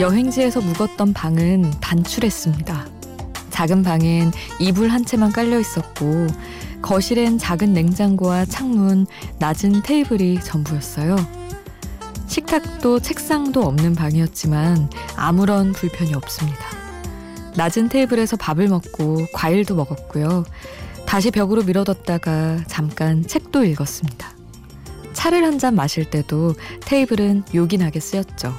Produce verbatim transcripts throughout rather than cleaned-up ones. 여행지에서 묵었던 방은 단출했습니다. 작은 방엔 이불 한 채만 깔려 있었고 거실엔 작은 냉장고와 창문, 낮은 테이블이 전부였어요. 식탁도 책상도 없는 방이었지만 아무런 불편이 없습니다. 낮은 테이블에서 밥을 먹고 과일도 먹었고요. 다시 벽으로 밀어뒀다가 잠깐 책도 읽었습니다. 차를 한 잔 마실 때도 테이블은 요긴하게 쓰였죠.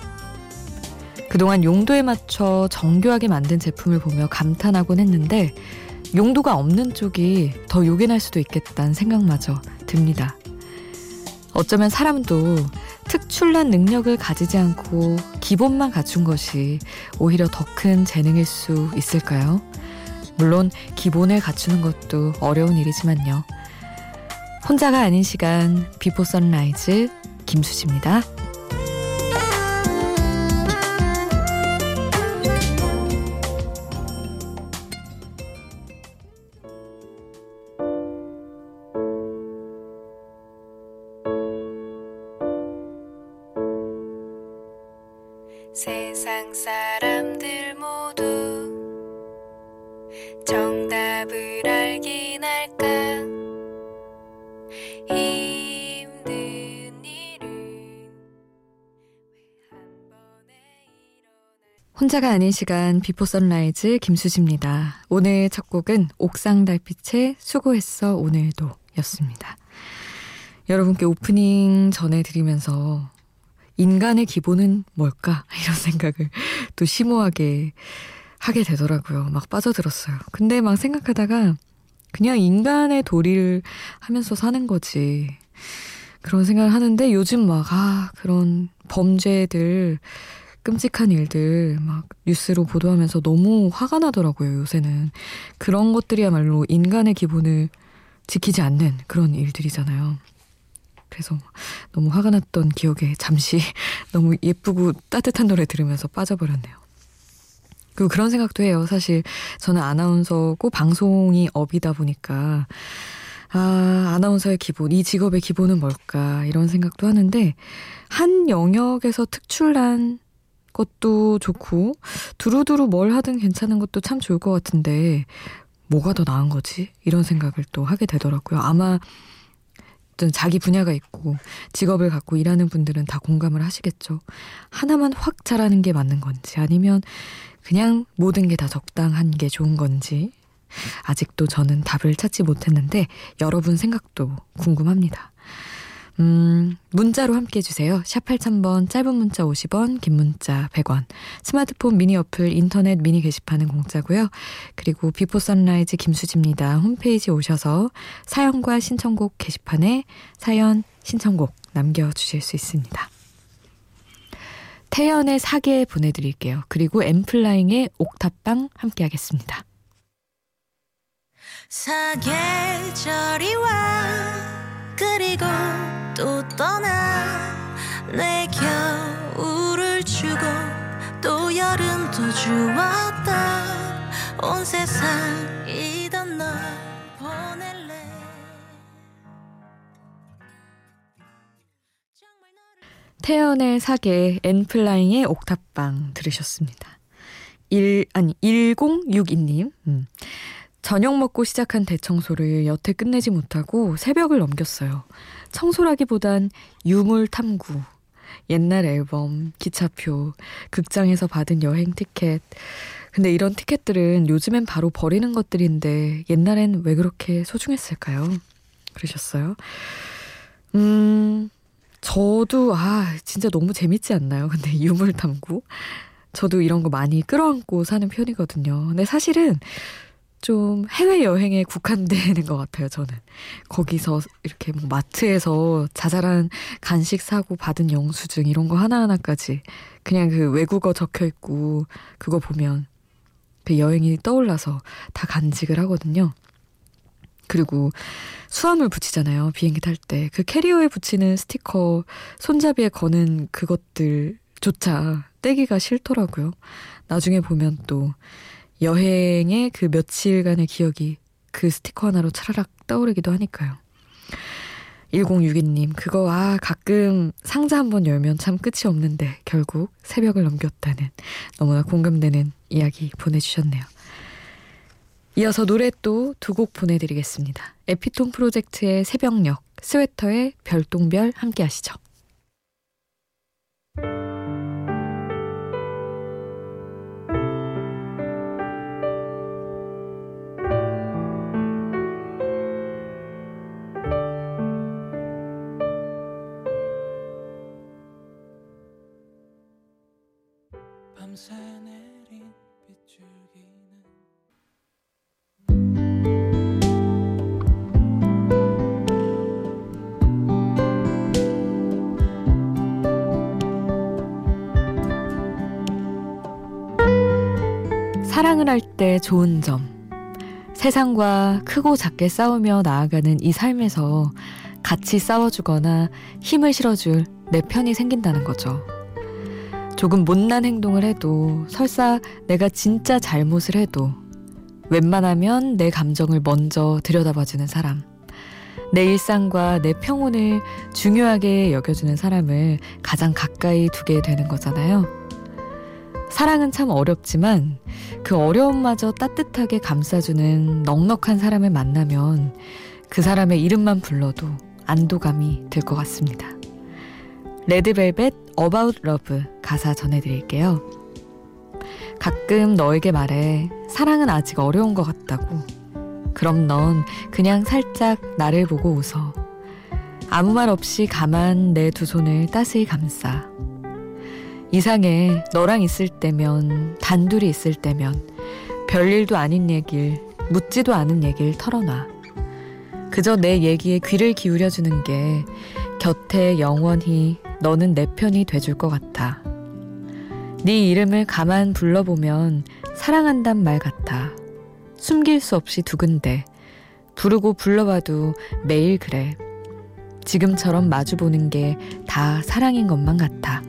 그동안 용도에 맞춰 정교하게 만든 제품을 보며 감탄하곤 했는데 용도가 없는 쪽이 더 요긴할 수도 있겠다는 생각마저 듭니다. 어쩌면 사람도 특출난 능력을 가지지 않고 기본만 갖춘 것이 오히려 더 큰 재능일 수 있을까요? 물론 기본을 갖추는 것도 어려운 일이지만요. 혼자가 아닌 시간, 비포 선라이즈 김수지입니다. 세상 사람들 모두 정답을 알긴 할까? 힘든 일은 한 번에 일어날... 혼자가 아닌 시간 비포 선라이즈 김수지입니다. 오늘 첫 곡은 옥상 달빛에 수고했어 오늘도 였습니다. 여러분께 오프닝 전해드리면서 인간의 기본은 뭘까? 이런 생각을 또 심오하게 하게 되더라고요. 막 빠져들었어요. 근데 막 생각하다가 그냥 인간의 도리를 하면서 사는 거지. 그런 생각을 하는데 요즘 막, 아, 그런 범죄들, 끔찍한 일들 막 뉴스로 보도하면서 너무 화가 나더라고요, 요새는. 그런 것들이야말로 인간의 기본을 지키지 않는 그런 일들이잖아요. 그래서 너무 화가 났던 기억에 잠시 너무 예쁘고 따뜻한 노래 들으면서 빠져버렸네요. 그리고 그런 생각도 해요. 사실 저는 아나운서고 방송이 업이다 보니까 아, 아나운서의 기본, 이 직업의 기본은 뭘까 이런 생각도 하는데 한 영역에서 특출난 것도 좋고 두루두루 뭘 하든 괜찮은 것도 참 좋을 것 같은데 뭐가 더 나은 거지? 이런 생각을 또 하게 되더라고요. 아마 자기 분야가 있고 직업을 갖고 일하는 분들은 다 공감을 하시겠죠. 하나만 확 잘하는 게 맞는 건지 아니면 그냥 모든 게 다 적당한 게 좋은 건지 아직도 저는 답을 찾지 못했는데 여러분 생각도 궁금합니다. 음, 문자로 함께 해주세요. 샵 팔천 번 짧은 문자 오십 원 긴 문자 백 원 스마트폰 미니 어플 인터넷 미니 게시판은 공짜고요. 그리고 비포 선라이즈 김수지입니다. 홈페이지 오셔서 사연과 신청곡 게시판에 사연 신청곡 남겨주실 수 있습니다. 태연의 사계 보내드릴게요. 그리고 엠플라잉의 옥탑방 함께 하겠습니다. 사계절이와 그리고 또 떠나 내 겨울을 주고 또 여름도 주었다 온 세상이던 널 보낼래 태연의 사계 엔플라잉의 옥탑방 들으셨습니다. 일, 아니 일공육이 님 음. 저녁 먹고 시작한 대청소를 여태 끝내지 못하고 새벽을 넘겼어요. 청소라기보단 유물 탐구, 옛날 앨범, 기차표, 극장에서 받은 여행 티켓. 근데 이런 티켓들은 요즘엔 바로 버리는 것들인데 옛날엔 왜 그렇게 소중했을까요? 그러셨어요? 음, 저도 아 진짜 너무 재밌지 않나요? 근데 유물 탐구? 저도 이런 거 많이 끌어안고 사는 편이거든요. 근데 사실은 좀 해외여행에 국한되는 것 같아요, 저는. 거기서 이렇게 뭐 마트에서 자잘한 간식 사고 받은 영수증 이런 거 하나하나까지 그냥 그 외국어 적혀있고 그거 보면 그 여행이 떠올라서 다 간직을 하거든요. 그리고 수화물 붙이잖아요, 비행기 탈 때. 그 캐리어에 붙이는 스티커, 손잡이에 거는 그것들조차 떼기가 싫더라고요. 나중에 보면 또 여행의 그 며칠간의 기억이 그 스티커 하나로 차라락 떠오르기도 하니까요. 일공육이 님 그거 아 가끔 상자 한번 열면 참 끝이 없는데 결국 새벽을 넘겼다는 너무나 공감되는 이야기 보내주셨네요. 이어서 노래 또 두 곡 보내드리겠습니다. 에피톤 프로젝트의 새벽녘, 스웨터의 별똥별 함께 하시죠. 사랑을 할 때 좋은 점. 세상과 크고 작게 싸우며 나아가는 이 삶에서 같이 싸워주거나 힘을 실어줄 내 편이 생긴다는 거죠. 조금 못난 행동을 해도, 설사 내가 진짜 잘못을 해도 웬만하면 내 감정을 먼저 들여다봐주는 사람, 내 일상과 내 평온을 중요하게 여겨주는 사람을 가장 가까이 두게 되는 거잖아요. 사랑은 참 어렵지만 그 어려움마저 따뜻하게 감싸주는 넉넉한 사람을 만나면 그 사람의 이름만 불러도 안도감이 들 것 같습니다. 레드벨벳 About Love 가사 전해드릴게요. 가끔 너에게 말해 사랑은 아직 어려운 것 같다고. 그럼 넌 그냥 살짝 나를 보고 웃어. 아무 말 없이 가만 내 두 손을 따스히 감싸. 이상해, 너랑 있을 때면, 단둘이 있을 때면 별일도 아닌 얘길, 묻지도 않은 얘길 털어놔. 그저 내 얘기에 귀를 기울여주는 게 곁에 영원히 너는 내 편이 돼줄 것 같아. 네 이름을 가만 불러보면 사랑한단 말 같아. 숨길 수 없이 두근대. 부르고 불러봐도 매일 그래. 지금처럼 마주보는 게 다 사랑인 것만 같아.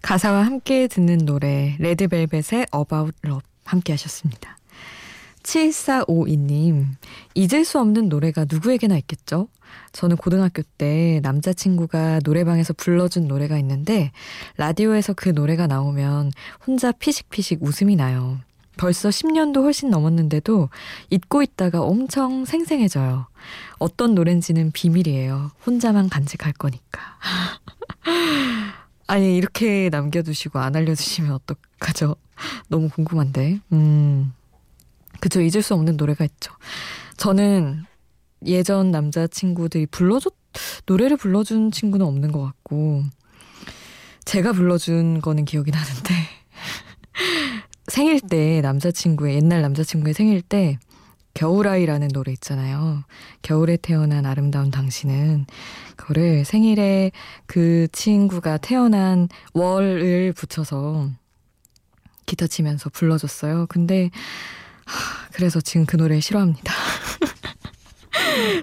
가사와 함께 듣는 노래 레드벨벳의 About Love 함께 하셨습니다. 칠사오이 님 잊을 수 없는 노래가 누구에게나 있겠죠? 저는 고등학교 때 남자친구가 노래방에서 불러준 노래가 있는데 라디오에서 그 노래가 나오면 혼자 피식피식 웃음이 나요. 벌써 십 년도 훨씬 넘었는데도 잊고 있다가 엄청 생생해져요. 어떤 노래인지는 비밀이에요. 혼자만 간직할 거니까. 아니, 이렇게 남겨두시고 안 알려주시면 어떡하죠? 너무 궁금한데. 음, 그쵸, 잊을 수 없는 노래가 있죠. 저는 예전 남자친구들이 불러줬, 노래를 불러준 친구는 없는 것 같고, 제가 불러준 거는 기억이 나는데, 생일 때 남자친구의, 옛날 남자친구의 생일 때, 겨울아이라는 노래 있잖아요. 겨울에 태어난 아름다운 당신은, 그거를 생일에 그 친구가 태어난 월을 붙여서 기타 치면서 불러줬어요. 근데 하, 그래서 지금 그 노래 싫어합니다.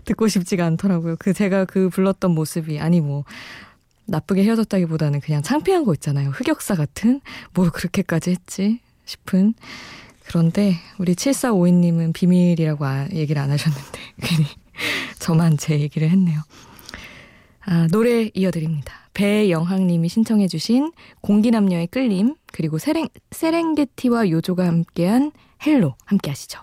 듣고 싶지가 않더라고요. 그 제가 그 불렀던 모습이, 아니 뭐 나쁘게 헤어졌다기보다는 그냥 창피한 거 있잖아요. 흑역사 같은, 뭘 그렇게까지 했지 싶은. 그런데 우리 칠사오이 님은 비밀이라고 아, 얘기를 안 하셨는데 괜히 저만 제 얘기를 했네요. 아, 노래 이어드립니다. 배영학님이 신청해 주신 공기남녀의 끌림, 그리고 세렝, 세렝게티와 요조가 함께한 헬로 함께 하시죠.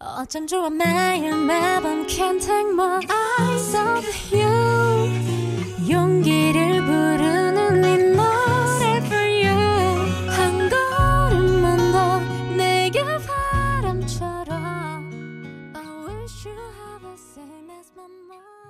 어쩜 좋아 매일 매번 can't take my eyes off you. 용기를 부르는 이 노래 for you. 한 걸음만 더 내게 바람처럼. I wish you have the same as my mind.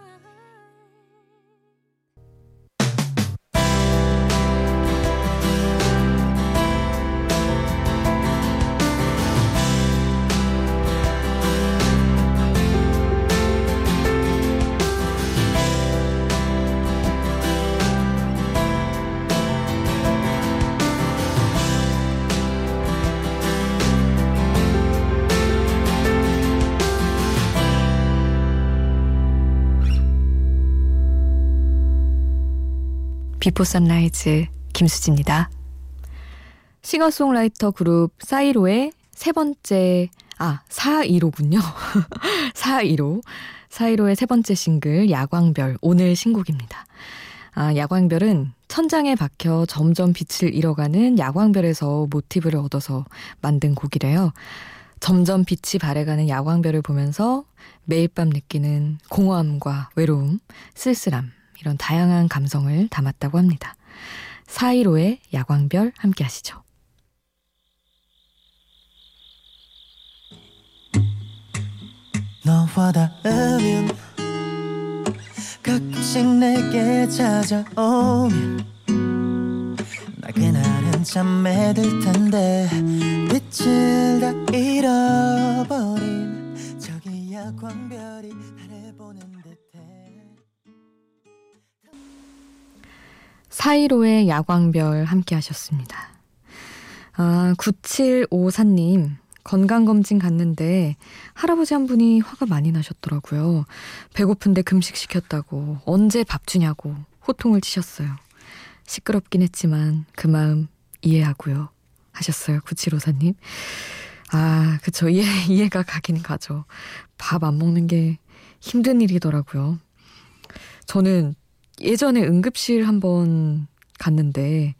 비포 선라이즈 김수지입니다. 싱어송라이터 그룹 사백십오의 세 번째, 아, 사백십오군요. 사백십오. 사백십오의 세 번째 싱글 야광별, 오늘 신곡입니다. 아, 야광별은 천장에 박혀 점점 빛을 잃어가는 야광별에서 모티브를 얻어서 만든 곡이래요. 점점 빛이 발해가는 야광별을 보면서 매일 밤 느끼는 공허함과 외로움, 쓸쓸함, 이런 다양한 감성을 담았다고 합니다. 사백십오의 야광별 함께 하시죠. 너와 닿으면 가끔씩 내게 찾아오면 나 그날은 잠에 들 텐데 빛을 다 잃어버린 저기 야광별이 나를 보는 듯해. 사백십오의 야광별 함께 하셨습니다. 아, 구칠오사님, 건강검진 갔는데 할아버지 한 분이 화가 많이 나셨더라고요. 배고픈데 금식시켰다고, 언제 밥 주냐고 호통을 치셨어요. 시끄럽긴 했지만 그 마음 이해하고요, 하셨어요, 구칠오사님. 아, 그쵸. 이해, 이해가 가긴 가죠. 밥 안 먹는 게 힘든 일이더라고요. 저는 예전에 응급실 한번 갔는데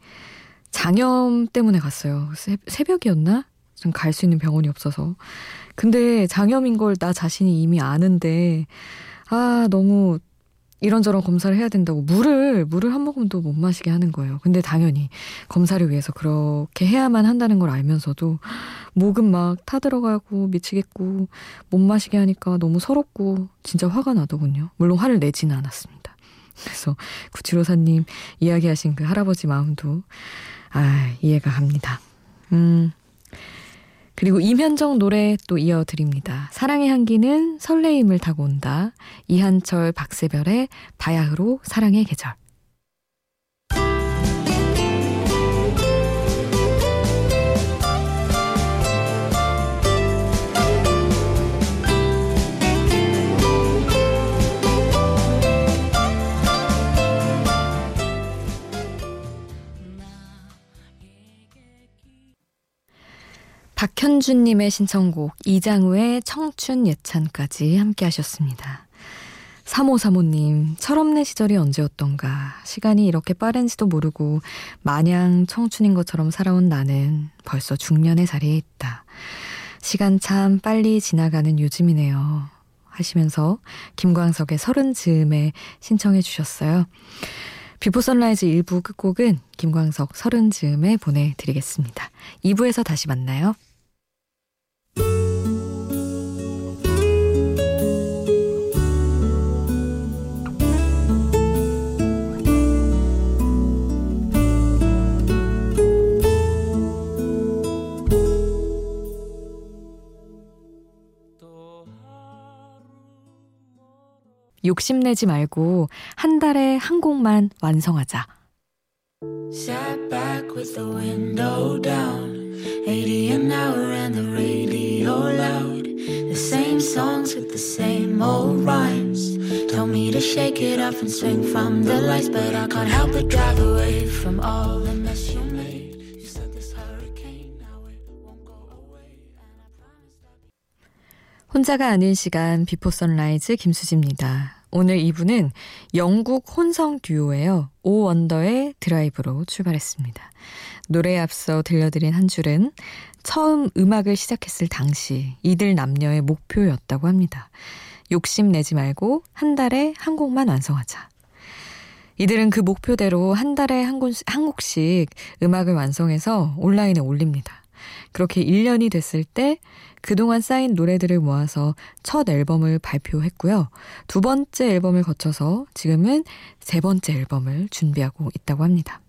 장염 때문에 갔어요. 새, 새벽이었나? 전 갈 수 있는 병원이 없어서. 근데 장염인 걸 나 자신이 이미 아는데, 아, 너무 이런저런 검사를 해야 된다고 물을 물을 한 모금도 못 마시게 하는 거예요. 근데 당연히 검사를 위해서 그렇게 해야만 한다는 걸 알면서도 목은 막 타들어가고 미치겠고, 못 마시게 하니까 너무 서럽고 진짜 화가 나더군요. 물론 화를 내지는 않았습니다. 그래서 구칠오사님 이야기하신 그 할아버지 마음도 아, 이해가 갑니다. 음. 그리고 임현정 노래 또 이어드립니다. 사랑의 향기는 설레임을 타고 온다. 이한철, 박세별의 바야흐로 사랑의 계절. 박현주님의 신청곡 이장우의 청춘 예찬까지 함께 하셨습니다. 삼오삼오님, 철없는 시절이 언제였던가. 시간이 이렇게 빠른지도 모르고 마냥 청춘인 것처럼 살아온 나는 벌써 중년의 자리에 있다. 시간 참 빨리 지나가는 요즘이네요, 하시면서 김광석의 서른 즈음에 신청해 주셨어요. 비포 선라이즈 일 부 끝곡은 김광석 서른 즈음에 보내드리겠습니다. 이 부에서 다시 만나요. 욕심내지 말고 한 달에 한 곡만 완성하자. Sat back with the window down, eighty an hour and the radio loud. The same songs with the same old rhymes. Told me to shake it off and swing from the lights, but I can't help but drive away from all the mess you made. 혼자가 아닌 시간, 비포 선라이즈 김수지입니다. 오늘 이 부는 영국 혼성 듀오예요. 오 원더의 드라이브로 출발했습니다. 노래에 앞서 들려드린 한 줄은 처음 음악을 시작했을 당시 이들 남녀의 목표였다고 합니다. 욕심내지 말고 한 달에 한 곡만 완성하자. 이들은 그 목표대로 한 달에 한 곡씩 음악을 완성해서 온라인에 올립니다. 그렇게 일 년이 됐을 때 그동안 쌓인 노래들을 모아서 첫 앨범을 발표했고요. 두 번째 앨범을 거쳐서 지금은 세 번째 앨범을 준비하고 있다고 합니다.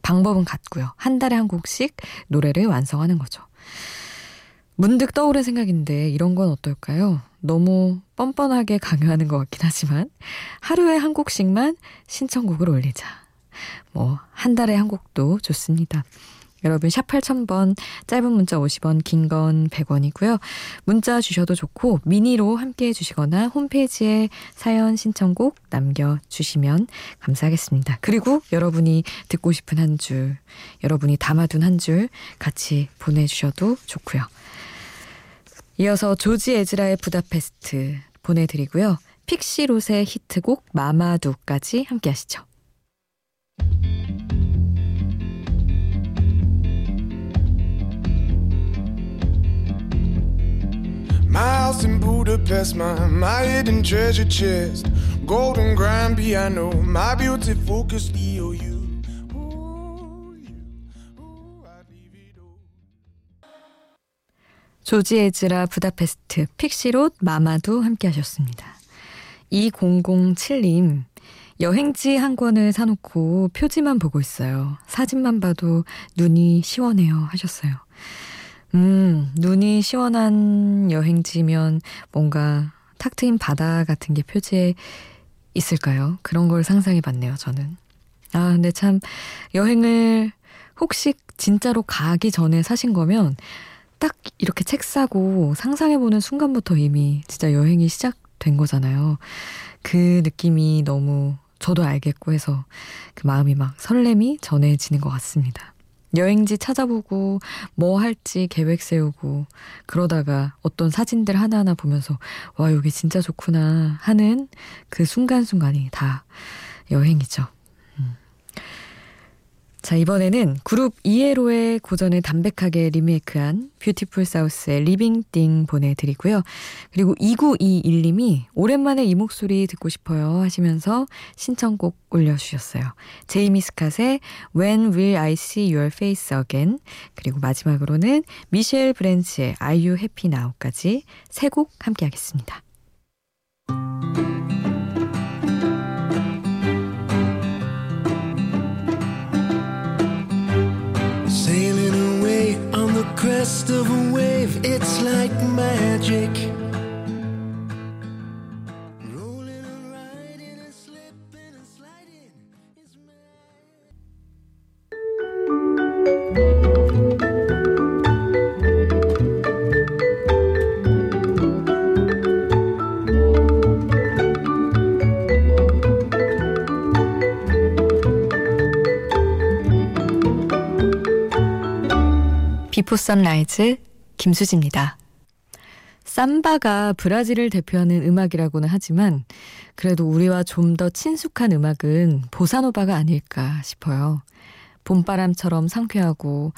방법은 같고요. 한 달에 한 곡씩 노래를 완성하는 거죠. 문득 떠오른 생각인데 이런 건 어떨까요? 너무 뻔뻔하게 강요하는 것 같긴 하지만 하루에 한 곡씩만 신청곡을 올리자. 뭐 한 달에 한 곡도 좋습니다. 여러분 샵 팔천 번, 짧은 문자 오십 원, 긴 건 백 원이고요. 문자 주셔도 좋고 미니로 함께해 주시거나 홈페이지에 사연 신청곡 남겨주시면 감사하겠습니다. 그리고 여러분이 듣고 싶은 한 줄, 여러분이 담아둔 한 줄 같이 보내주셔도 좋고요. 이어서 조지 에즈라의 부다페스트 보내드리고요. 픽시롯의 히트곡 마마두까지 함께 하시죠. My house in Budapest, my, my hidden treasure chest, golden grand piano, my beauty focused E O U. 조지 에즈라 부다페스트, 픽시롯, 마마두 함께 하셨습니다. 이공공칠 님, 여행지 한 권을 사놓고 표지만 보고 있어요. 사진만 봐도 눈이 시원해요 하셨어요. 음, 눈이 시원한 여행지면 뭔가 탁 트인 바다 같은 게 표지에 있을까요? 그런 걸 상상해봤네요, 저는. 아, 근데 참 여행을 혹시 진짜로 가기 전에 사신 거면 딱 이렇게 책 사고 상상해보는 순간부터 이미 진짜 여행이 시작된 거잖아요. 그 느낌이 너무 저도 알겠고 해서 그 마음이 막 설렘이 전해지는 것 같습니다. 여행지 찾아보고 뭐 할지 계획 세우고 그러다가 어떤 사진들 하나하나 보면서 와, 여기 진짜 좋구나 하는 그 순간순간이 다 여행이죠. 자, 이번에는 그룹 이에로의 고전을 담백하게 리메이크한 뷰티풀 사우스의 리빙띵 보내드리고요. 그리고 이구이일 님이 오랜만에 이 목소리 듣고 싶어요 하시면서 신청곡 올려주셨어요. 제이미 스캇의 When Will I See Your Face Again, 그리고 마지막으로는 미셸 브랜치의 Are You Happy Now까지 세 곡 함께 하겠습니다. Crest of a wave, it's like magic. Rolling and riding and slipping and sliding is 비포 선라이즈 김수지입니다. 삼바가 브라질을 대표하는 음악이라고는 하지만 그래도 우리와 좀 더 친숙한 음악은 보사노바가 아닐까 싶어요. 봄바람처럼 상쾌하고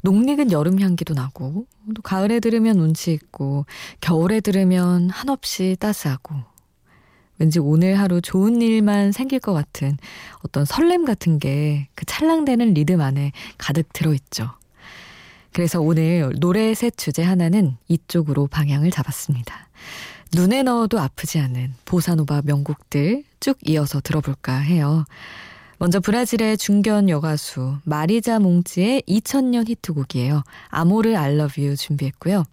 녹익은 여름 향기도 나고 또 가을에 들으면 운치 있고 겨울에 들으면 한없이 따스하고 왠지 오늘 하루 좋은 일만 생길 것 같은 어떤 설렘 같은 게 그 찰랑대는 리듬 안에 가득 들어있죠. 그래서 오늘 노래의 새 주제 하나는 이쪽으로 방향을 잡았습니다. 눈에 넣어도 아프지 않은 보사노바 명곡들 쭉 이어서 들어볼까 해요. 먼저 브라질의 중견 여가수 마리자 몽지의 이천 년 히트곡이에요. 아모르 I Love You 준비했고요.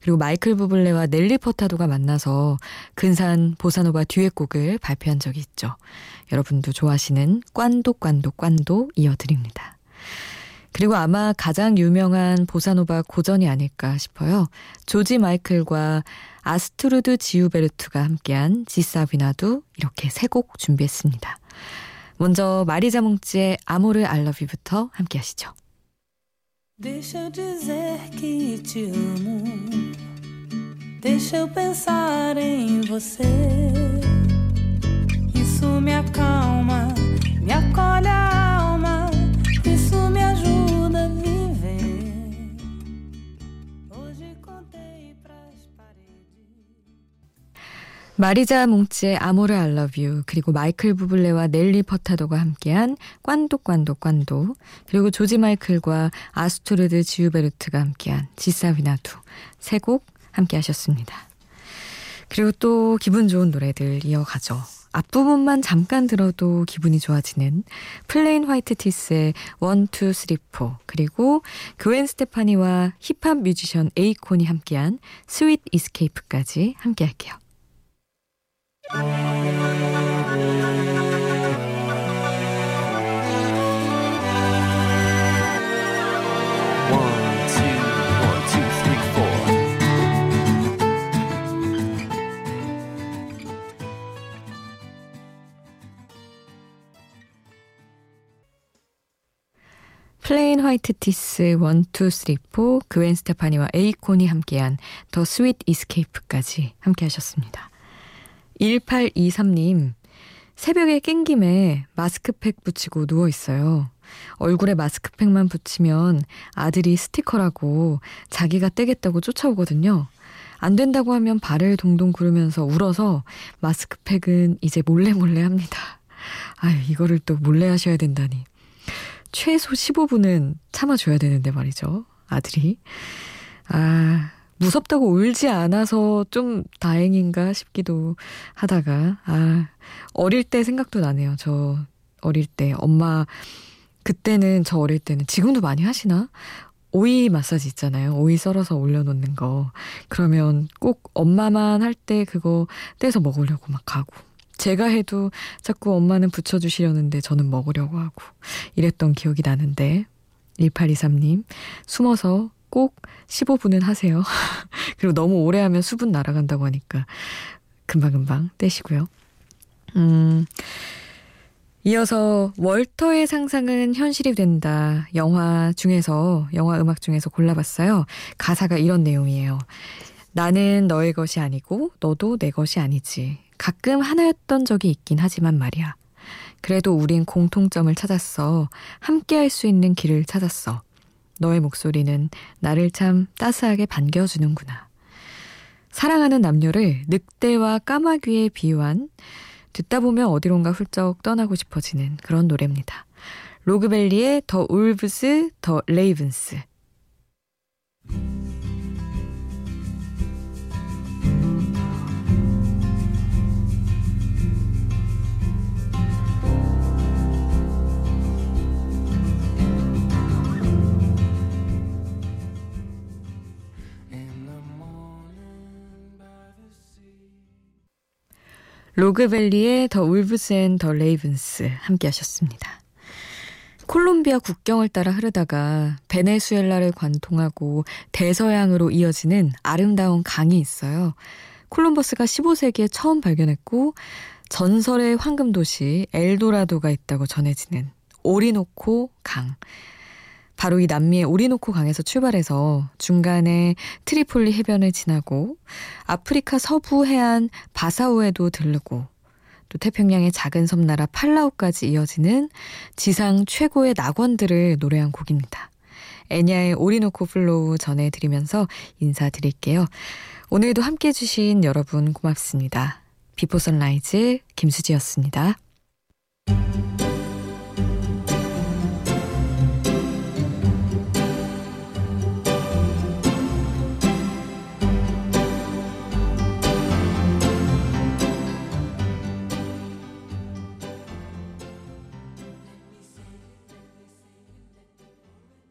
그리고 마이클 부블레와 넬리 포타도가 만나서 근사한 보사노바 듀엣곡을 발표한 적이 있죠. 여러분도 좋아하시는 꽌도 꽌도 꽌도 이어드립니다. 그리고 아마 가장 유명한 보사노바 고전이 아닐까 싶어요. 조지 마이클과 아스트루드 지우베르투가 함께한 지사비나두, 이렇게 세 곡 준비했습니다. 먼저 마리자 몽지의 아모르 I Love You부터 함께 하시죠. Deixa eu dizer que te amo. Deixa eu pensar em você. Isso me acalma, me acolhe a alma. Isso me ajuda. 마리자 몽지의 아모르 I Love You, 그리고 마이클 부블레와 넬리 포타도가 함께한 꽌도 꽌도 꽌도, 그리고 조지 마이클과 아스트루드 지우베르트가 함께한 지사비나두 세 곡 함께 하셨습니다. 그리고 또 기분 좋은 노래들 이어가죠. 앞부분만 잠깐 들어도 기분이 좋아지는 플레인 화이트 티스의 원, 투, 쓰리, 포, 그리고 그웬 스테파니와 힙합 뮤지션 에이콘이 함께한 스윗 이스케이프까지 함께 할게요. 플레인 화이트 티스 원, 투, 쓰리, 포, 그웬 스테파니와 에이콘이 함께한 더 스윗 이스케이프까지 함께 하셨습니다. 일팔이삼 님, 새벽에 깬 김에 마스크팩 붙이고 누워있어요. 얼굴에 마스크팩만 붙이면 아들이 스티커라고 자기가 떼겠다고 쫓아오거든요. 안 된다고 하면 발을 동동 구르면서 울어서 마스크팩은 이제 몰래 몰래 합니다. 아유, 이거를 또 몰래 하셔야 된다니. 최소 십오 분은 참아줘야 되는데 말이죠, 아들이. 아, 무섭다고 울지 않아서 좀 다행인가 싶기도 하다가, 아, 어릴 때 생각도 나네요. 저 어릴 때 엄마, 그때는 저 어릴 때는 지금도 많이 하시나? 오이 마사지 있잖아요. 오이 썰어서 올려놓는 거. 그러면 꼭 엄마만 할 때 그거 떼서 먹으려고 막 가고, 제가 해도 자꾸 엄마는 붙여주시려는데 저는 먹으려고 하고 이랬던 기억이 나는데, 일팔이삼 님 숨어서 꼭 십오 분은 하세요. 그리고 너무 오래 하면 수분 날아간다고 하니까 금방금방 떼시고요. 음... 이어서 월터의 상상은 현실이 된다, 영화 중에서, 영화 음악 중에서 골라봤어요. 가사가 이런 내용이에요. 나는 너의 것이 아니고 너도 내 것이 아니지. 가끔 하나였던 적이 있긴 하지만 말이야. 그래도 우린 공통점을 찾았어. 함께할 수 있는 길을 찾았어. 너의 목소리는 나를 참 따스하게 반겨주는구나. 사랑하는 남녀를 늑대와 까마귀에 비유한, 듣다 보면 어디론가 훌쩍 떠나고 싶어지는 그런 노래입니다. 로그벨리의 더 울브스, 더 레이븐스. 로그벨리의 더 울브스 앤 더 레이븐스 함께 하셨습니다. 콜롬비아 국경을 따라 흐르다가 베네수엘라를 관통하고 대서양으로 이어지는 아름다운 강이 있어요. 콜럼버스가 십오 세기에 처음 발견했고, 전설의 황금 도시 엘도라도가 있다고 전해지는 오리노코 강. 바로 이 남미의 오리노코 강에서 출발해서 중간에 트리폴리 해변을 지나고, 아프리카 서부 해안 바사우에도 들르고, 또 태평양의 작은 섬나라 팔라우까지 이어지는 지상 최고의 낙원들을 노래한 곡입니다. 애냐의 오리노코 플로우 전해드리면서 인사드릴게요. 오늘도 함께해 주신 여러분 고맙습니다. 비포 선라이즈 김수지였습니다.